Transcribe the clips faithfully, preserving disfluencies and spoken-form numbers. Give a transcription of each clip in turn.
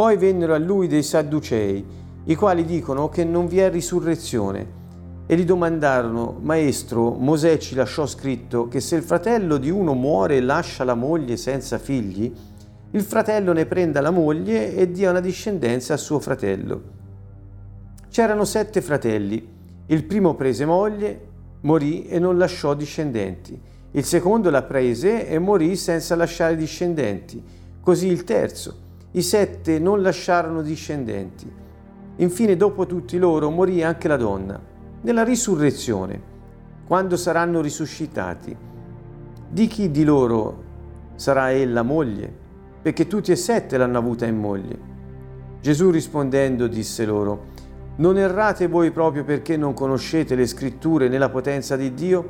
Poi vennero a lui dei Sadducei, i quali dicono che non vi è risurrezione, e gli domandarono: «Maestro, Mosè ci lasciò scritto che se il fratello di uno muore e lascia la moglie senza figli, il fratello ne prenda la moglie e dia una discendenza a suo fratello». C'erano sette fratelli. Il primo prese moglie, morì e non lasciò discendenti. Il secondo la prese e morì senza lasciare discendenti. Così il terzo. I sette non lasciarono discendenti. Infine, dopo tutti loro, morì anche la donna. Nella risurrezione, quando saranno risuscitati, di chi di loro sarà ella moglie? Perché tutti e sette l'hanno avuta in moglie. Gesù rispondendo disse loro: «Non errate voi proprio perché non conoscete le scritture né la potenza di Dio?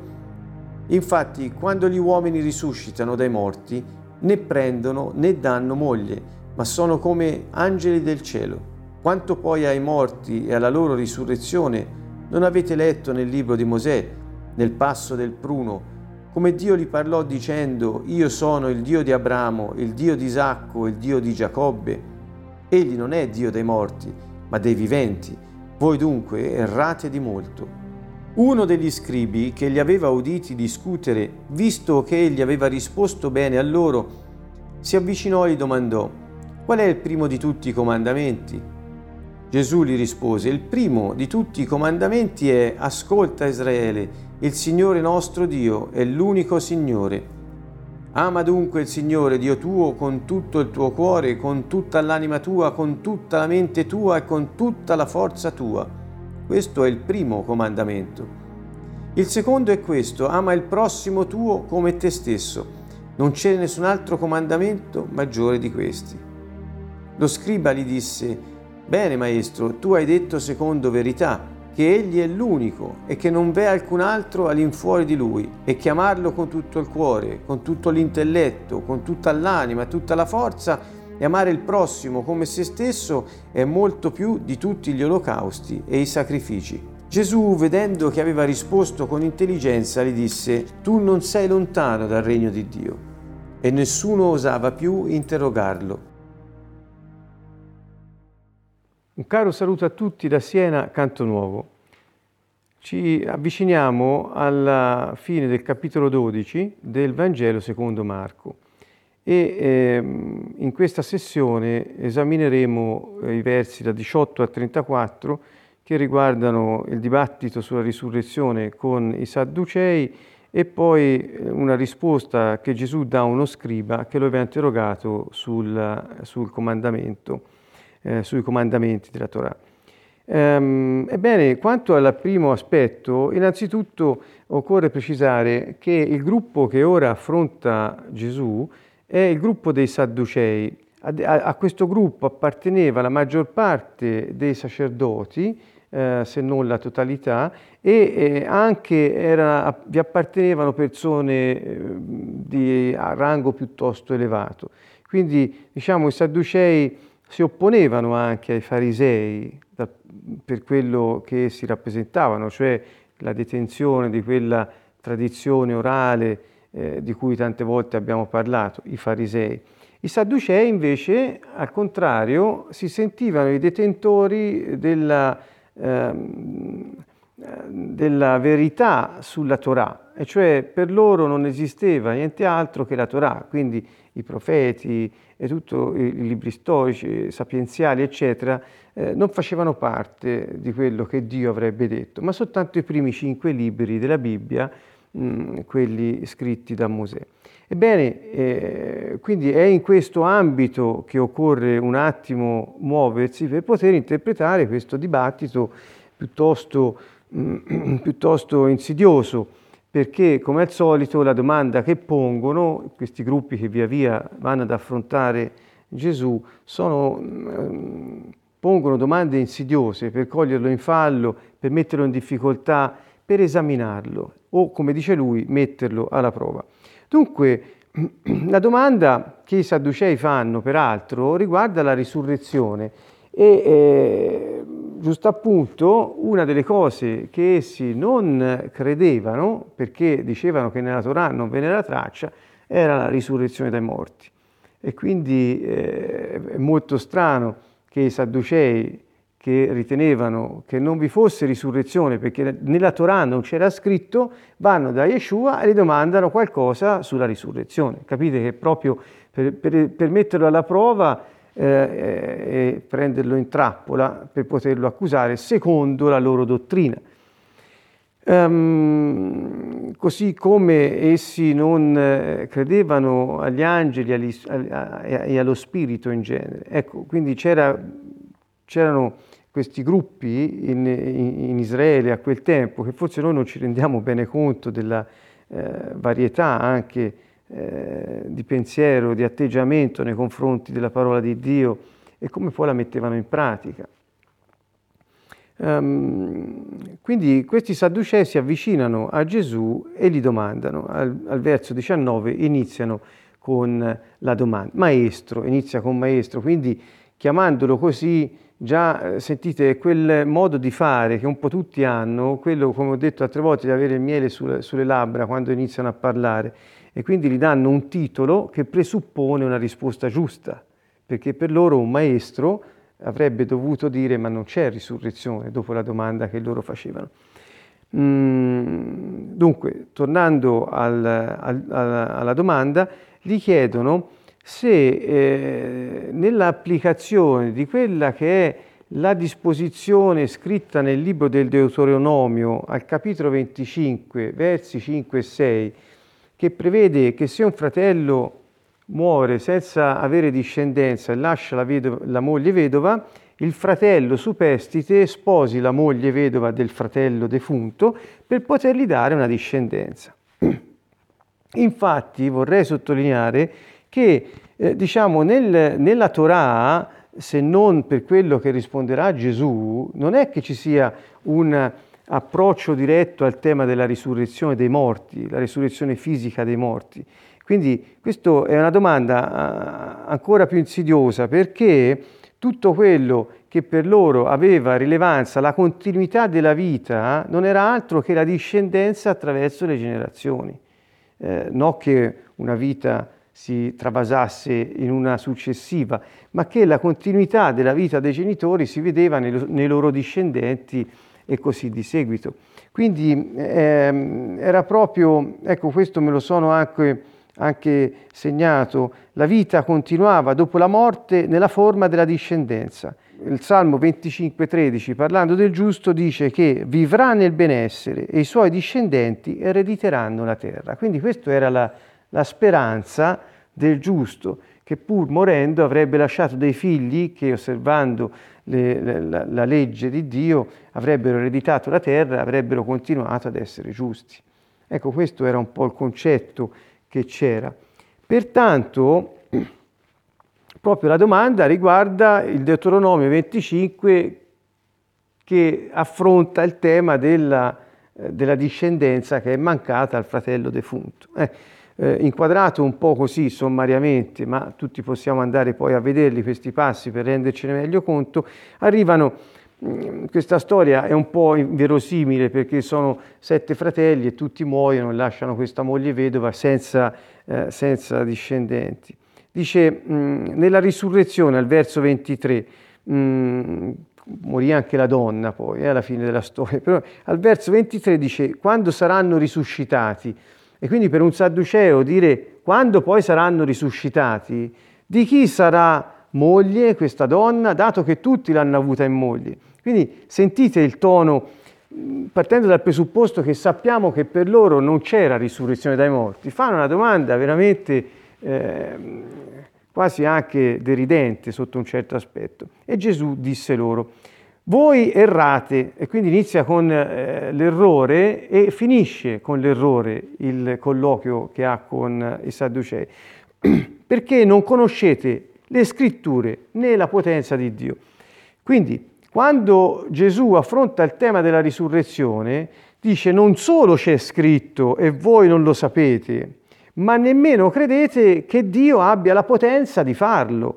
Infatti, quando gli uomini risuscitano dai morti, né prendono né danno moglie, ma sono come angeli del cielo. Quanto poi ai morti e alla loro risurrezione, non avete letto nel libro di Mosè, nel passo del pruno, come Dio gli parlò dicendo: Io sono il Dio di Abramo, il Dio di Isacco, il Dio di Giacobbe? Egli non è Dio dei morti, ma dei viventi. Voi dunque errate di molto». Uno degli scribi che li aveva uditi discutere, visto che egli aveva risposto bene a loro, si avvicinò e gli domandò: «Qual è il primo di tutti i comandamenti?» Gesù gli rispose: «Il primo di tutti i comandamenti è: Ascolta Israele, il Signore nostro Dio è l'unico Signore. Ama dunque il Signore Dio tuo con tutto il tuo cuore, con tutta l'anima tua, con tutta la mente tua e con tutta la forza tua. Questo è il primo comandamento. Il secondo è questo: ama il prossimo tuo come te stesso. Non c'è nessun altro comandamento maggiore di questi». Lo scriba gli disse: «Bene, maestro, tu hai detto secondo verità, che egli è l'unico e che non v'è alcun altro all'infuori di lui, e che amarlo con tutto il cuore, con tutto l'intelletto, con tutta l'anima, tutta la forza, e amare il prossimo come se stesso è molto più di tutti gli olocausti e i sacrifici». Gesù, vedendo che aveva risposto con intelligenza, gli disse: «Tu non sei lontano dal regno di Dio». E nessuno osava più interrogarlo. Un caro saluto a tutti da Siena, Canto Nuovo. Ci avviciniamo alla fine del capitolo dodici del Vangelo secondo Marco e ehm, in questa sessione esamineremo i versi da diciotto a trentaquattro che riguardano il dibattito sulla risurrezione con i Sadducei e poi una risposta che Gesù dà a uno scriba che lo aveva interrogato sul, sul comandamento. Eh, sui comandamenti della Torah. Ehm, ebbene, quanto al primo aspetto, innanzitutto occorre precisare che il gruppo che ora affronta Gesù è il gruppo dei Sadducei. A, a, a questo gruppo apparteneva la maggior parte dei sacerdoti, eh, se non la totalità, e eh, anche era, vi appartenevano persone eh, di a rango piuttosto elevato. Quindi, diciamo, i Sadducei si opponevano anche ai Farisei da, per quello che si rappresentavano, cioè la detenzione di quella tradizione orale eh, di cui tante volte abbiamo parlato, i Farisei. I Sadducei invece, al contrario, si sentivano i detentori della, eh, della verità sulla Torah, e cioè per loro non esisteva niente altro che la Torah, quindi i profeti e tutti i libri storici, sapienziali, eccetera, eh, non facevano parte di quello che Dio avrebbe detto, ma soltanto i primi cinque libri della Bibbia, mh, quelli scritti da Mosè. Ebbene, eh, quindi è in questo ambito che occorre un attimo muoversi per poter interpretare questo dibattito piuttosto, mh, piuttosto insidioso, perché come al solito la domanda che pongono questi gruppi che via via vanno ad affrontare Gesù sono, pongono domande insidiose per coglierlo in fallo, per metterlo in difficoltà, per esaminarlo o, come dice lui, metterlo alla prova. Dunque, la domanda che i Sadducei fanno, peraltro, riguarda la risurrezione e eh, giusto appunto, una delle cose che essi non credevano, perché dicevano che nella Torah non ve n'era traccia, era la risurrezione dai morti. E quindi eh, è molto strano che i Sadducei, che ritenevano che non vi fosse risurrezione perché nella Torah non c'era scritto, vanno da Yeshua e gli domandano qualcosa sulla risurrezione. Capite che proprio per, per, per metterlo alla prova eh, e prenderlo in trappola per poterlo accusare secondo la loro dottrina. Um, così come essi non credevano agli angeli agli, a, e allo spirito in genere. Ecco, quindi c'era, c'erano questi gruppi in, in Israele a quel tempo che forse noi non ci rendiamo bene conto della eh, varietà anche eh, di pensiero, di atteggiamento nei confronti della parola di Dio e come poi la mettevano in pratica. Um, quindi questi Sadducei si avvicinano a Gesù e gli domandano, al, al verso diciannove iniziano con la domanda, maestro, inizia con maestro, quindi chiamandolo così già sentite quel modo di fare che un po' tutti hanno, quello come ho detto altre volte di avere il miele sulle, sulle labbra quando iniziano a parlare, e quindi gli danno un titolo che presuppone una risposta giusta, perché per loro un maestro avrebbe dovuto dire ma non c'è risurrezione dopo la domanda che loro facevano. Mm, dunque, tornando al, al, alla domanda, gli chiedono se eh, nell'applicazione di quella che è la disposizione scritta nel libro del Deuteronomio al capitolo venticinque, versi cinque e sei, che prevede che se un fratello muore senza avere discendenza e lascia la, vedova, la moglie vedova, il fratello superstite sposi la moglie vedova del fratello defunto per potergli dare una discendenza. Infatti vorrei sottolineare che eh, diciamo nel, nella Torah, se non per quello che risponderà Gesù, non è che ci sia un approccio diretto al tema della risurrezione dei morti, la risurrezione fisica dei morti. Quindi questa è una domanda ancora più insidiosa, perché tutto quello che per loro aveva rilevanza, la continuità della vita, non era altro che la discendenza attraverso le generazioni. Eh, non che una vita si travasasse in una successiva, ma che la continuità della vita dei genitori si vedeva nei, nei loro discendenti e così di seguito. Quindi ehm, era proprio, ecco questo me lo sono anche... anche segnato, la vita continuava dopo la morte nella forma della discendenza. Il Salmo venticinque tredici, parlando del giusto, dice che vivrà nel benessere e i suoi discendenti erediteranno la terra. Quindi questa era la, la speranza del giusto, che pur morendo avrebbe lasciato dei figli che, osservando le, la, la legge di Dio, avrebbero ereditato la terra e avrebbero continuato ad essere giusti. Ecco, questo era un po' il concetto che c'era. Pertanto, proprio la domanda riguarda il Deuteronomio venticinque che affronta il tema della, della discendenza che è mancata al fratello defunto. Eh, eh, inquadrato un po' così sommariamente, ma tutti possiamo andare poi a vederli questi passi per rendercene meglio conto, arrivano. Questa storia è un po' inverosimile perché sono sette fratelli e tutti muoiono e lasciano questa moglie vedova senza, eh, senza discendenti. Dice, mh, nella risurrezione, al verso ventitré, mh, morì anche la donna poi, eh, alla fine della storia, però al verso ventitré dice, quando saranno risuscitati? E quindi per un sadduceo dire, quando poi saranno risuscitati, di chi sarà moglie questa donna, dato che tutti l'hanno avuta in moglie? Quindi sentite il tono, partendo dal presupposto che sappiamo che per loro non c'era risurrezione dai morti, fanno una domanda veramente eh, quasi anche deridente sotto un certo aspetto. E Gesù disse loro, voi errate, e quindi inizia con eh, l'errore e finisce con l'errore il colloquio che ha con i Sadducei, perché non conoscete le scritture né la potenza di Dio. Quindi, quando Gesù affronta il tema della risurrezione, dice non solo c'è scritto e voi non lo sapete, ma nemmeno credete che Dio abbia la potenza di farlo.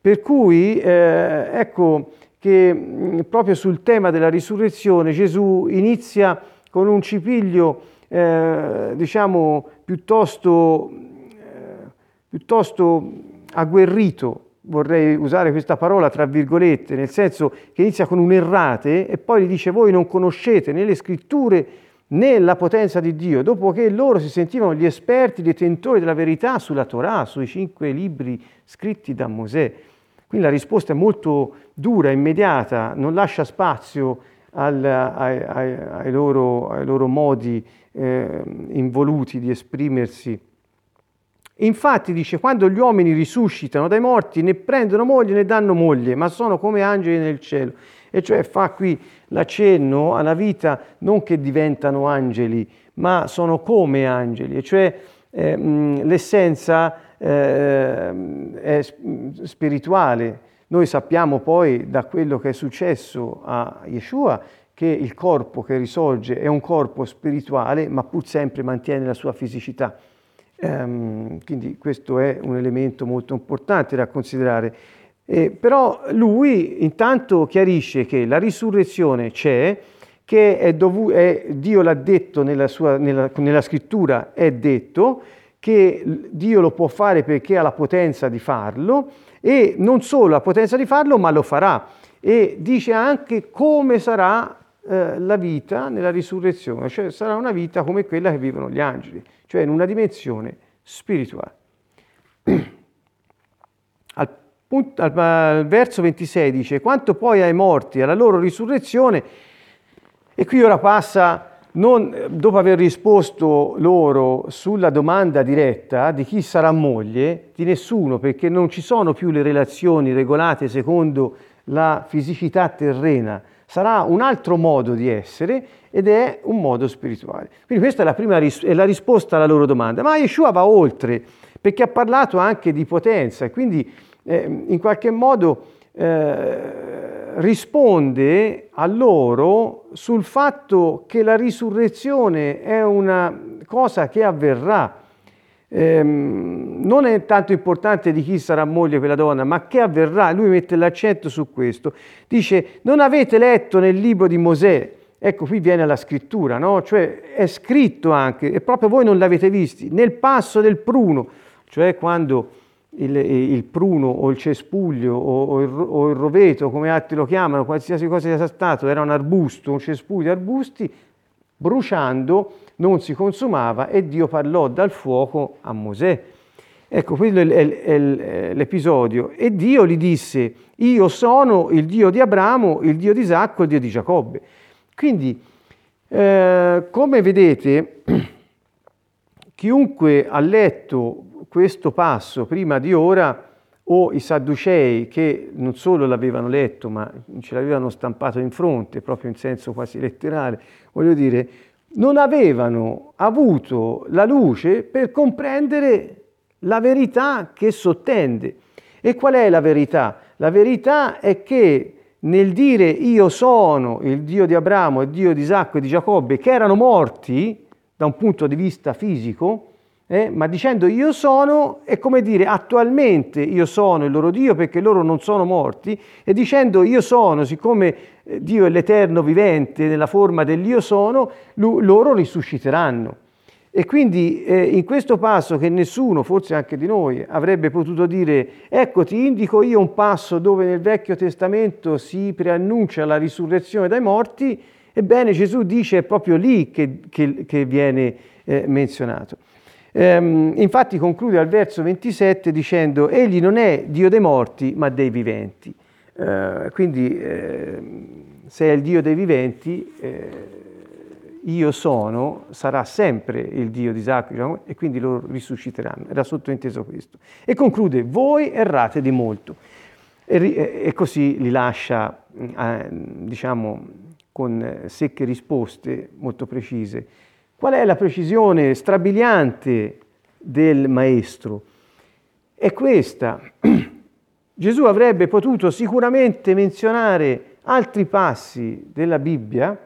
Per cui, eh, ecco che proprio sul tema della risurrezione Gesù inizia con un cipiglio, eh, diciamo, piuttosto... Eh, piuttosto agguerrito, vorrei usare questa parola tra virgolette, nel senso che inizia con un errate e poi gli dice: voi non conoscete né le scritture né la potenza di Dio, dopo che loro si sentivano gli esperti, detentori della verità sulla Torah, sui cinque libri scritti da Mosè. Quindi la risposta è molto dura, immediata, non lascia spazio al, ai, ai, ai, loro, ai loro modi eh, involuti di esprimersi. Infatti, dice, quando gli uomini risuscitano dai morti, né prendono moglie né danno moglie, ma sono come angeli nel cielo. E cioè fa qui l'accenno alla vita, non che diventano angeli, ma sono come angeli. E cioè eh, l'essenza eh, è spirituale. Noi sappiamo poi da quello che è successo a Yeshua che il corpo che risorge è un corpo spirituale, ma pur sempre mantiene la sua fisicità. Quindi questo è un elemento molto importante da considerare. Eh, però lui intanto chiarisce che la risurrezione c'è, che è dovu- è, Dio l'ha detto nella, sua, nella, nella scrittura, è detto che Dio lo può fare perché ha la potenza di farlo, e non solo la potenza di farlo, ma lo farà. E dice anche come sarà eh, la vita nella risurrezione, cioè sarà una vita come quella che vivono gli angeli, cioè in una dimensione spirituale. Al, punto, al, al verso ventisei dice: quanto poi ai morti, alla loro risurrezione, e qui ora passa, non, dopo aver risposto loro sulla domanda diretta di chi sarà moglie, di nessuno, perché non ci sono più le relazioni regolate secondo la fisicità terrena, sarà un altro modo di essere ed è un modo spirituale. Quindi questa è la prima ris- è la risposta alla loro domanda. Ma Yeshua va oltre, perché ha parlato anche di potenza e quindi eh, in qualche modo eh, risponde a loro sul fatto che la risurrezione è una cosa che avverrà. Ehm, non è tanto importante di chi sarà moglie quella donna, ma che avverrà. Lui mette l'accento su questo, dice: non avete letto nel libro di Mosè? Ecco, qui viene la scrittura, no? Cioè è scritto anche, e proprio voi non l'avete visti, nel passo del pruno, cioè quando il, il pruno o il cespuglio o, o, il, o il roveto, come altri lo chiamano, qualsiasi cosa sia stato, era un arbusto, un cespuglio, arbusti, bruciando non si consumava, e Dio parlò dal fuoco a Mosè. Ecco, questo è l'episodio. E Dio gli disse: io sono il Dio di Abramo, il Dio di Isacco, il Dio di Giacobbe. Quindi, eh, come vedete, chiunque ha letto questo passo prima di ora, o i Sadducei, che non solo l'avevano letto, ma ce l'avevano stampato in fronte, proprio in senso quasi letterale, voglio dire, non avevano avuto la luce per comprendere la verità che sottende. E qual è la verità? La verità è che nel dire io sono il Dio di Abramo, il Dio di Isacco e di Giacobbe, che erano morti da un punto di vista fisico, Eh, ma dicendo io sono è come dire attualmente io sono il loro Dio, perché loro non sono morti, e dicendo io sono, siccome Dio è l'eterno vivente nella forma dell'io sono, l- loro risusciteranno. E quindi eh, in questo passo, che nessuno, forse anche di noi, avrebbe potuto dire: ecco, ti indico io un passo dove nel Vecchio Testamento si preannuncia la risurrezione dai morti, ebbene Gesù dice è proprio lì che, che, che viene eh, menzionato. Um, infatti conclude al verso ventisette dicendo: egli non è Dio dei morti ma dei viventi. Uh, quindi uh, se è il Dio dei viventi, uh, io sono sarà sempre il Dio di Isacco, e quindi loro risusciteranno. Era sottointeso questo. E conclude: voi errate di molto, e, e così li lascia eh, diciamo con secche risposte molto precise. Qual è la precisione strabiliante del maestro? È questa. Gesù avrebbe potuto sicuramente menzionare altri passi della Bibbia,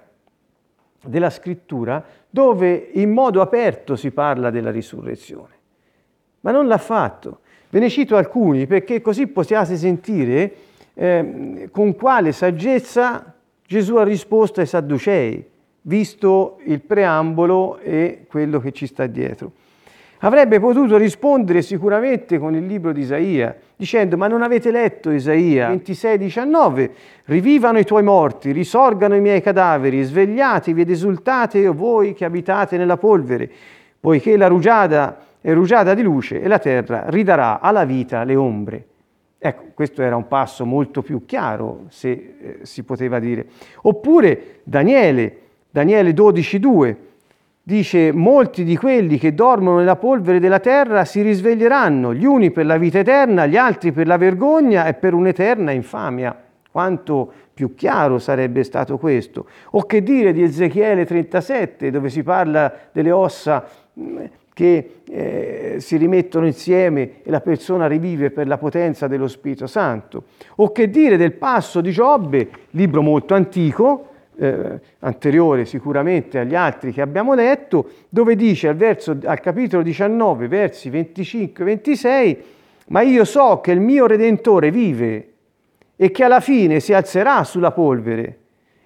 della Scrittura, dove in modo aperto si parla della risurrezione, ma non l'ha fatto. Ve ne cito alcuni, perché così possiate sentire eh, con quale saggezza Gesù ha risposto ai Sadducei, visto il preambolo e quello che ci sta dietro. Avrebbe potuto rispondere sicuramente con il libro di Isaia, dicendo: ma non avete letto Isaia ventisei diciannove? Rivivano i tuoi morti, risorgano i miei cadaveri, svegliatevi ed esultate voi che abitate nella polvere, poiché la rugiada è rugiada di luce e la terra ridarà alla vita le ombre. Ecco, questo era un passo molto più chiaro, se eh, si poteva dire. Oppure Daniele, Daniele dodici due, dice: molti di quelli che dormono nella polvere della terra si risveglieranno, gli uni per la vita eterna, gli altri per la vergogna e per un'eterna infamia. Quanto più chiaro sarebbe stato questo. O che dire di Ezechiele trentasette, dove si parla delle ossa che eh, si rimettono insieme e la persona rivive per la potenza dello Spirito Santo. O che dire del passo di Giobbe, libro molto antico, Eh, anteriore sicuramente agli altri che abbiamo letto, dove dice al, verso, al capitolo diciannove, versi venticinque ventisei: ma io so che il mio Redentore vive e che alla fine si alzerà sulla polvere,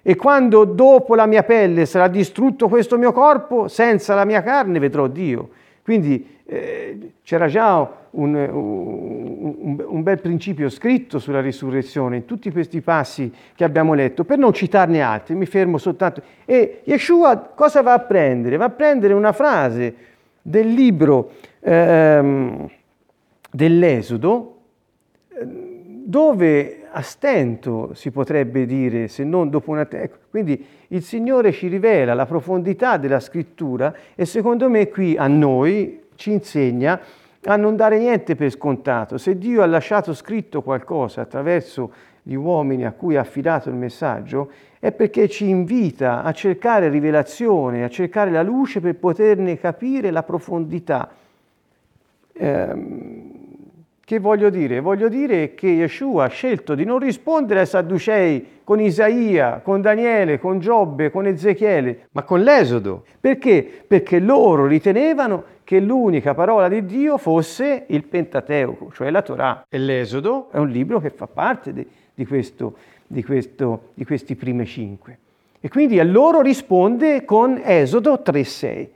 e quando dopo la mia pelle sarà distrutto questo mio corpo, senza la mia carne vedrò Dio. Quindi eh, c'era già un, un, un bel principio scritto sulla risurrezione in tutti questi passi che abbiamo letto. Per non citarne altri, mi fermo soltanto. E Yeshua cosa va a prendere? Va a prendere una frase del libro ehm, dell'Esodo, dove a stento si potrebbe dire, se non dopo una... Te- Quindi il Signore ci rivela la profondità della Scrittura e secondo me qui a noi ci insegna a non dare niente per scontato. Se Dio ha lasciato scritto qualcosa attraverso gli uomini a cui ha affidato il messaggio, è perché ci invita a cercare rivelazione, a cercare la luce per poterne capire la profondità. Ehm... Che voglio dire? Voglio dire che Yeshua ha scelto di non rispondere ai Sadducei con Isaia, con Daniele, con Giobbe, con Ezechiele, ma con l'Esodo. Perché? Perché loro ritenevano che l'unica parola di Dio fosse il Pentateuco, cioè la Torah. E l'Esodo è un libro che fa parte di, di, questo, di, questo, di questi prime cinque. E quindi a loro risponde con Esodo tre sei.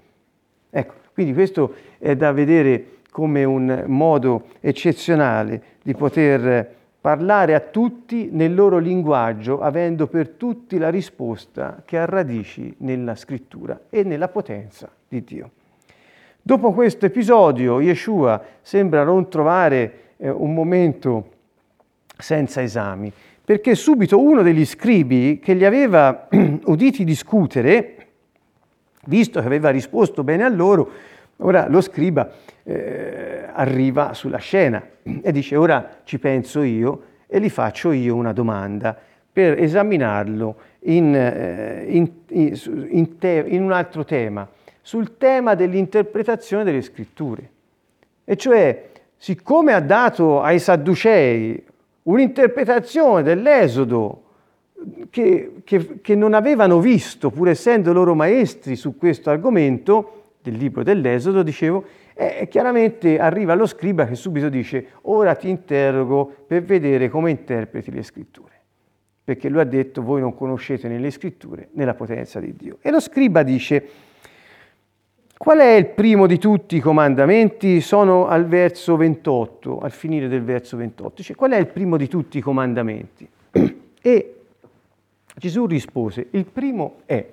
Ecco, quindi questo è da vedere come un modo eccezionale di poter parlare a tutti nel loro linguaggio, avendo per tutti la risposta che ha radici nella Scrittura e nella potenza di Dio. Dopo questo episodio, Yeshua sembra non trovare eh, un momento senza esami, perché subito uno degli scribi che li aveva uditi discutere, visto che aveva risposto bene a loro, ora lo scriba eh, arriva sulla scena e dice: ora ci penso io e gli faccio io una domanda per esaminarlo in, eh, in, in, in, te- in un altro tema, sul tema dell'interpretazione delle Scritture. E cioè, siccome ha dato ai Sadducei un'interpretazione dell'Esodo che, che, che non avevano visto, pur essendo loro maestri su questo argomento, del libro dell'Esodo, dicevo, eh, chiaramente arriva lo scriba che subito dice: ora ti interrogo per vedere come interpreti le Scritture, perché lui ha detto: voi non conoscete né le Scritture né la potenza di Dio. E lo scriba dice: qual è il primo di tutti i comandamenti? Sono al verso ventotto, al finire del verso ventotto, dice: qual è il primo di tutti i comandamenti? E Gesù rispose: il primo è.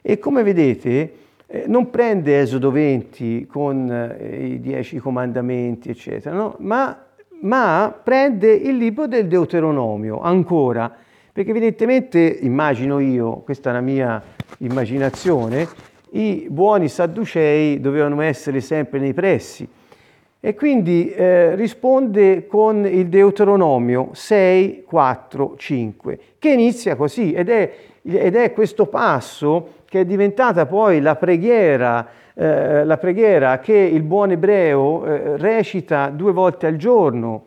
E come vedete, non prende Esodo venti con i dieci comandamenti, eccetera, no? ma, ma prende il libro del Deuteronomio ancora, perché evidentemente, immagino io, questa è la mia immaginazione, i buoni Sadducei dovevano essere sempre nei pressi e quindi eh, risponde con il Deuteronomio sei, quattro, cinque, che inizia così ed è, ed è questo passo che è diventata poi la preghiera, eh, la preghiera che il buon ebreo eh, recita due volte al giorno,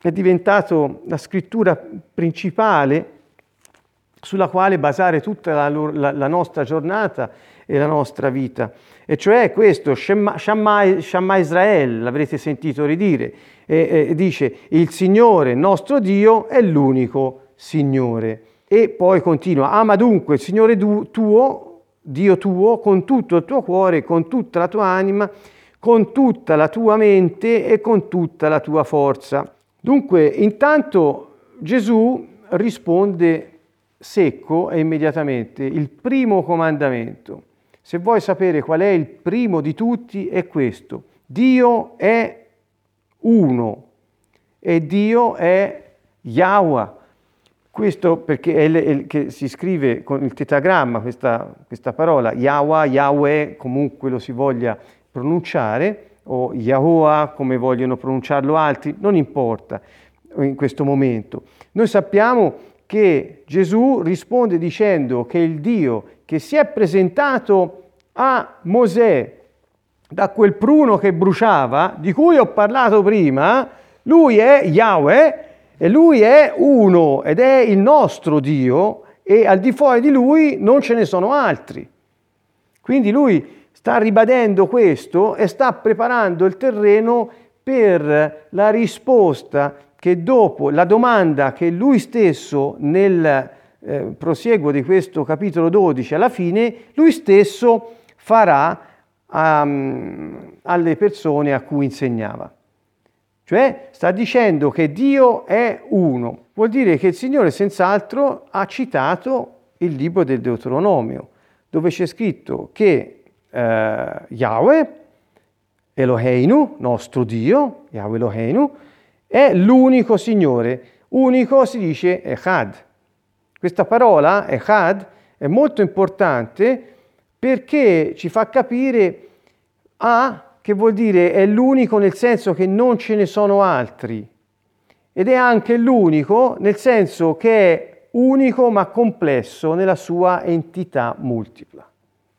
è diventato la scrittura principale sulla quale basare tutta la, la, la nostra giornata e la nostra vita. E cioè questo, Shammai, Shammai, Shammai Israel, l'avrete sentito ridire, e, e dice: il Signore nostro Dio è l'unico Signore. E poi continua: ama dunque il Signore tuo, Dio tuo, con tutto il tuo cuore, con tutta la tua anima, con tutta la tua mente e con tutta la tua forza. Dunque, intanto Gesù risponde secco e immediatamente il primo comandamento. Se vuoi sapere qual è il primo di tutti, è questo: Dio è uno e Dio è Yahoa. Questo perché è, le, è che si scrive con il tetagramma questa, questa parola, Yahoa, Yahweh, comunque lo si voglia pronunciare, o Yahoa, come vogliono pronunciarlo altri, non importa in questo momento. Noi sappiamo che Gesù risponde dicendo che il Dio che si è presentato a Mosè da quel pruno che bruciava, di cui ho parlato prima, lui è Yahweh, e lui è uno ed è il nostro Dio, e al di fuori di lui non ce ne sono altri. Quindi lui sta ribadendo questo e sta preparando il terreno per la risposta che dopo la domanda che lui stesso nel eh, prosieguo di questo capitolo dodici alla fine lui stesso farà um, alle persone a cui insegnava. Cioè sta dicendo che Dio è uno. Vuol dire che il Signore senz'altro ha citato il libro del Deuteronomio, dove c'è scritto che eh, Yahweh, Eloheinu, nostro Dio, Yahweh Eloheinu, è l'unico Signore. Unico si dice Echad. Questa parola, Echad, è molto importante perché ci fa capire a... che vuol dire è l'unico nel senso che non ce ne sono altri, ed è anche l'unico nel senso che è unico ma complesso nella sua entità multipla.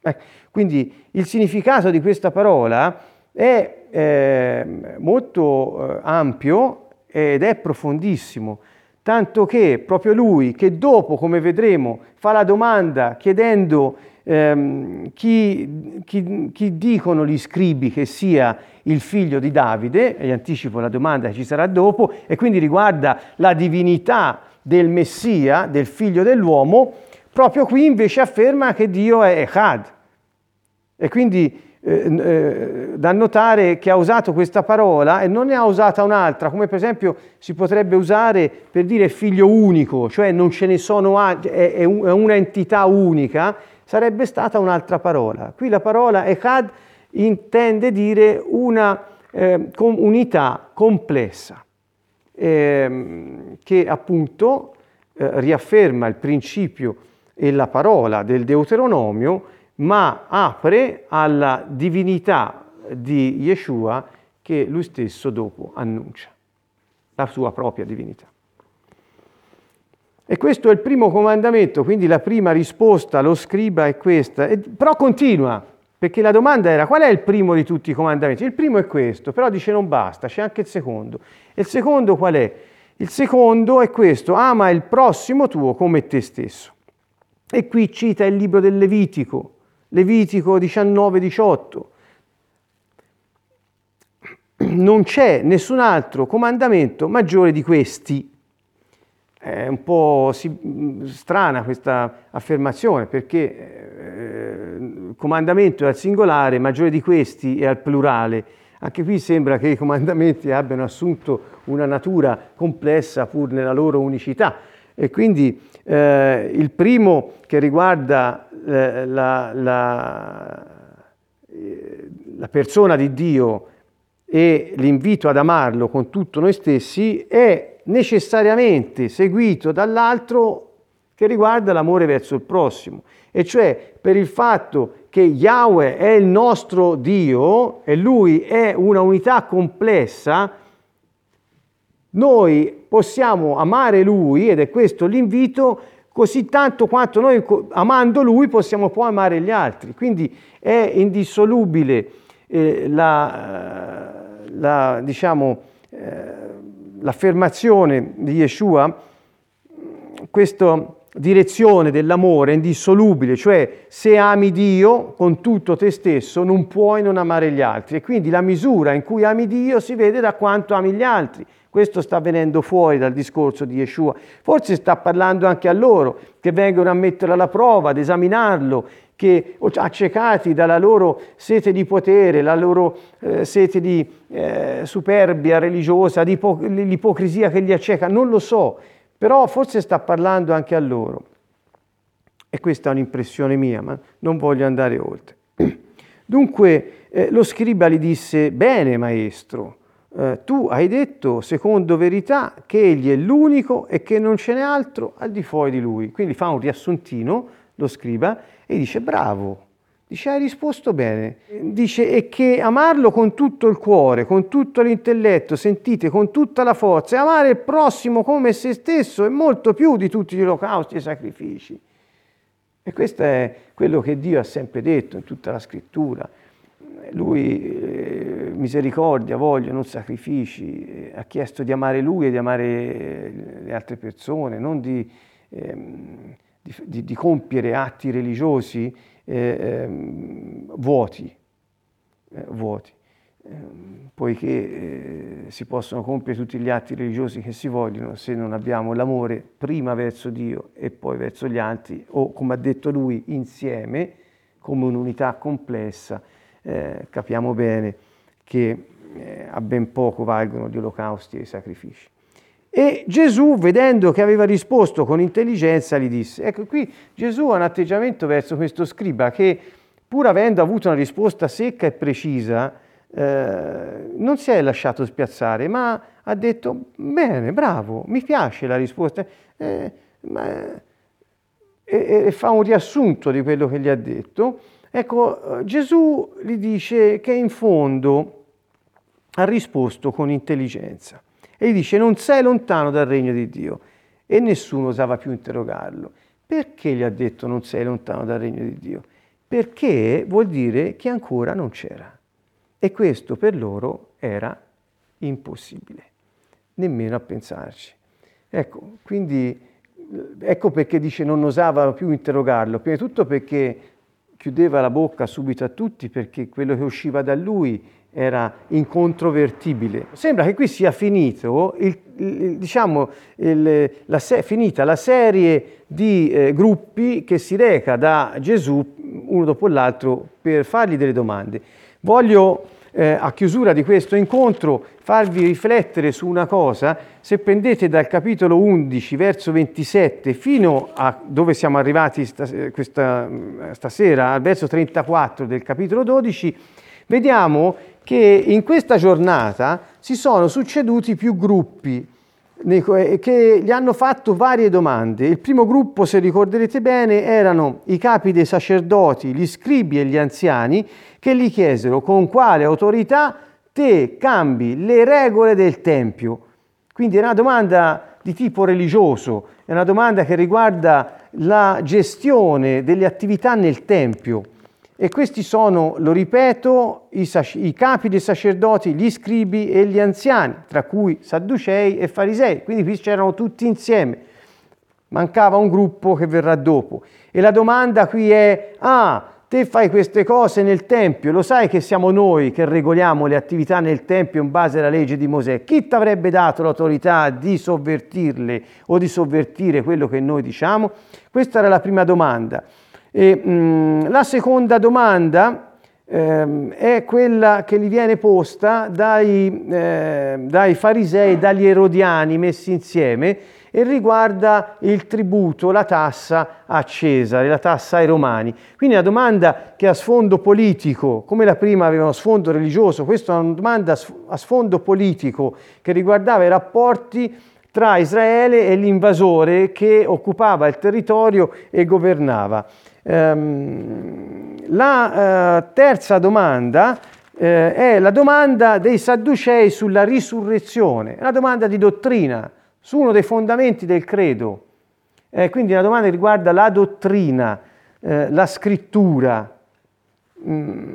Eh, quindi il significato di questa parola è eh, molto eh, ampio ed è profondissimo, tanto che proprio lui che dopo, come vedremo, fa la domanda chiedendo Ehm, chi, chi, chi dicono gli scribi che sia il figlio di Davide, e anticipo la domanda che ci sarà dopo, e quindi riguarda la divinità del Messia, del figlio dell'uomo. Proprio qui invece afferma che Dio è Echad, e quindi eh, eh, da notare che ha usato questa parola e non ne ha usata un'altra, come per esempio si potrebbe usare per dire figlio unico, cioè non ce ne sono altri, è, è un'entità unica. Sarebbe stata un'altra parola. Qui la parola Echad intende dire una eh, unità complessa eh, che appunto eh, riafferma il principio e la parola del Deuteronomio, ma apre alla divinità di Yeshua che lui stesso dopo annuncia, la sua propria divinità. E questo è il primo comandamento, quindi la prima risposta allo scriba è questa. E, però continua, perché la domanda era: qual è il primo di tutti i comandamenti? Il primo è questo, però dice non basta, c'è anche il secondo. E il secondo qual è? Il secondo è questo: ama il prossimo tuo come te stesso. E qui cita il libro del Levitico, Levitico diciannove diciotto. Non c'è nessun altro comandamento maggiore di questi. È un po' strana questa affermazione, perché il comandamento è al singolare, maggiore di questi è al plurale. Anche qui sembra che i comandamenti abbiano assunto una natura complessa pur nella loro unicità. E quindi eh, il primo che riguarda eh, la, la, eh, la persona di Dio e l'invito ad amarlo con tutto noi stessi è necessariamente seguito dall'altro che riguarda l'amore verso il prossimo, e cioè per il fatto che Yahweh è il nostro Dio e lui è una unità complessa, noi possiamo amare lui, ed è questo l'invito, così tanto quanto noi amando lui possiamo poi amare gli altri. Quindi è indissolubile eh, la, la diciamo eh, l'affermazione di Yeshua, questa direzione dell'amore è indissolubile, cioè se ami Dio con tutto te stesso non puoi non amare gli altri, e quindi la misura in cui ami Dio si vede da quanto ami gli altri. Questo sta venendo fuori dal discorso di Yeshua. Forse sta parlando anche a loro, che vengono a metterlo alla prova, ad esaminarlo, che accecati dalla loro sete di potere, la loro eh, sete di eh, superbia religiosa, di ipo- l'ipocrisia che li acceca, non lo so, però forse sta parlando anche a loro. E questa è un'impressione mia, ma non voglio andare oltre. Dunque eh, lo scriba gli disse: bene maestro, eh, tu hai detto secondo verità che egli è l'unico e che non ce n'è altro al di fuori di lui. Quindi fa un riassuntino lo scriba e dice: bravo, dice, hai risposto bene, dice, e che amarlo con tutto il cuore, con tutto l'intelletto, sentite, con tutta la forza, e amare il prossimo come se stesso è molto più di tutti gli olocausti e i sacrifici. E questo è quello che Dio ha sempre detto in tutta la scrittura. Lui eh, misericordia voglia, non sacrifici, ha chiesto di amare lui e di amare le altre persone, non di... Ehm, Di, di compiere atti religiosi eh, ehm, vuoti, eh, vuoti. Eh, poiché eh, si possono compiere tutti gli atti religiosi che si vogliono se non abbiamo l'amore prima verso Dio e poi verso gli altri, o come ha detto lui, insieme, come un'unità complessa, eh, capiamo bene che eh, a ben poco valgono gli olocausti e i sacrifici. E Gesù, vedendo che aveva risposto con intelligenza, gli disse. Ecco, qui Gesù ha un atteggiamento verso questo scriba che, pur avendo avuto una risposta secca e precisa, eh, non si è lasciato spiazzare, ma ha detto: bene, bravo, mi piace la risposta, eh, ma, eh, e, e fa un riassunto di quello che gli ha detto. Ecco, Gesù gli dice che in fondo ha risposto con intelligenza. E gli dice: non sei lontano dal regno di Dio. E nessuno osava più interrogarlo. Perché gli ha detto non sei lontano dal regno di Dio? Perché vuol dire che ancora non c'era. E questo per loro era impossibile, nemmeno a pensarci. Ecco, quindi, ecco perché dice non osava più interrogarlo. Prima di tutto perché chiudeva la bocca subito a tutti, perché quello che usciva da lui era incontrovertibile. Sembra che qui sia finito il, il, diciamo, il, la se, finita la serie di eh, gruppi che si reca da Gesù uno dopo l'altro per fargli delle domande. Voglio eh, a chiusura di questo incontro farvi riflettere su una cosa. Se prendete dal capitolo undici verso ventisette fino a dove siamo arrivati stas- questa, stasera al verso trentaquattro del capitolo dodici, vediamo che in questa giornata si sono succeduti più gruppi che gli hanno fatto varie domande. Il primo gruppo, se ricorderete bene, erano i capi dei sacerdoti, gli scribi e gli anziani, che gli chiesero: con quale autorità te cambi le regole del Tempio? Quindi è una domanda di tipo religioso, è una domanda che riguarda la gestione delle attività nel Tempio. E questi sono, lo ripeto, i, sac- i capi dei sacerdoti, gli scribi e gli anziani, tra cui Sadducei e Farisei. Quindi qui c'erano tutti insieme. Mancava un gruppo che verrà dopo. E la domanda qui è: ah, te fai queste cose nel Tempio, lo sai che siamo noi che regoliamo le attività nel Tempio in base alla legge di Mosè. Chi ti avrebbe dato l'autorità di sovvertirle o di sovvertire quello che noi diciamo? Questa era la prima domanda. E, mh, la seconda domanda ehm, è quella che gli viene posta dai, eh, dai farisei, dagli erodiani messi insieme, e riguarda il tributo, la tassa a Cesare, la tassa ai Romani. Quindi una domanda che ha sfondo politico, come la prima aveva uno sfondo religioso, questa è una domanda a sfondo politico che riguardava i rapporti tra Israele e l'invasore che occupava il territorio e governava. La eh, terza domanda eh, è la domanda dei Sadducei sulla risurrezione, è una domanda di dottrina, su uno dei fondamenti del credo, eh, quindi una domanda che riguarda la dottrina, eh, la scrittura. Mm.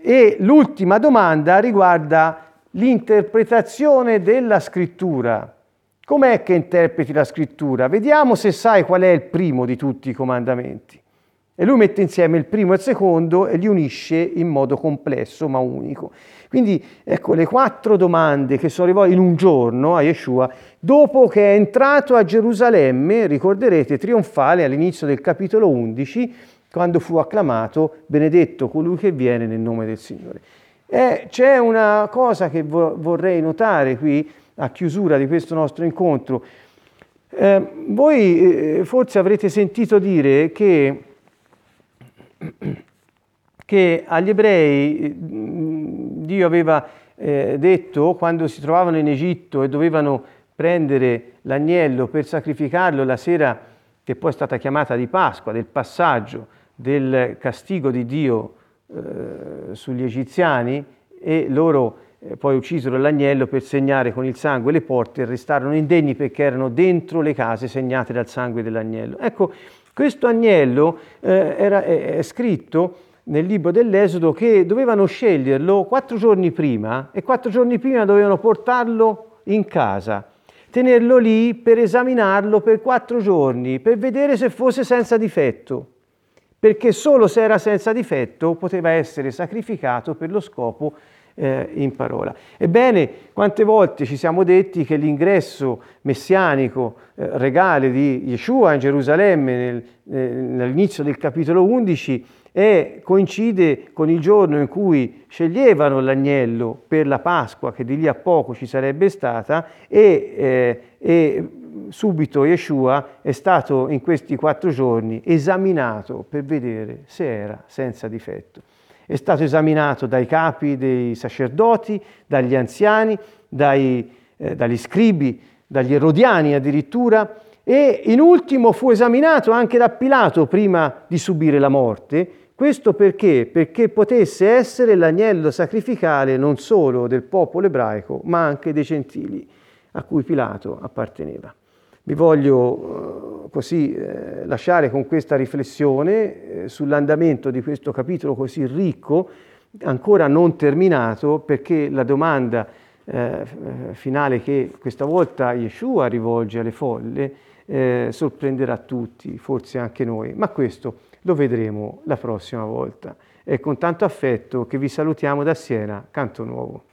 E l'ultima domanda riguarda l'interpretazione della scrittura. Com'è che interpreti la scrittura? Vediamo se sai qual è il primo di tutti i comandamenti. E lui mette insieme il primo e il secondo e li unisce in modo complesso ma unico. Quindi ecco le quattro domande che sono rivolte in un giorno a Yeshua, dopo che è entrato a Gerusalemme, ricorderete, trionfale all'inizio del capitolo undici, quando fu acclamato, benedetto colui che viene nel nome del Signore. E c'è una cosa che vorrei notare qui, a chiusura di questo nostro incontro. Eh, voi eh, forse avrete sentito dire che, che agli ebrei Dio aveva eh, detto, quando si trovavano in Egitto e dovevano prendere l'agnello per sacrificarlo la sera, che poi è stata chiamata di Pasqua, del passaggio del castigo di Dio eh, sugli egiziani, e loro eh, poi uccisero l'agnello per segnare con il sangue le porte e restarono indegni perché erano dentro le case segnate dal sangue dell'agnello. Ecco, questo agnello eh, era, è, è scritto nel libro dell'Esodo che dovevano sceglierlo quattro giorni prima e quattro giorni prima dovevano portarlo in casa, tenerlo lì per esaminarlo per quattro giorni, per vedere se fosse senza difetto, perché solo se era senza difetto poteva essere sacrificato per lo scopo eh, in parola. Ebbene, quante volte ci siamo detti che l'ingresso messianico eh, regale di Yeshua in Gerusalemme nel, eh, all'inizio del capitolo undici è, coincide con il giorno in cui sceglievano l'agnello per la Pasqua, che di lì a poco ci sarebbe stata, e, eh, e subito Yeshua è stato in questi quattro giorni esaminato per vedere se era senza difetto. È stato esaminato dai capi dei sacerdoti, dagli anziani, dai, eh, dagli scribi, dagli erodiani addirittura, e in ultimo fu esaminato anche da Pilato prima di subire la morte. Questo perché? Perché potesse essere l'agnello sacrificale non solo del popolo ebraico, ma anche dei gentili a cui Pilato apparteneva. Vi voglio così lasciare con questa riflessione sull'andamento di questo capitolo così ricco, ancora non terminato, perché la domanda finale che questa volta Yeshua rivolge alle folle Eh, sorprenderà tutti, forse anche noi, ma questo lo vedremo la prossima volta. È con tanto affetto che vi salutiamo da Siena, Canto Nuovo.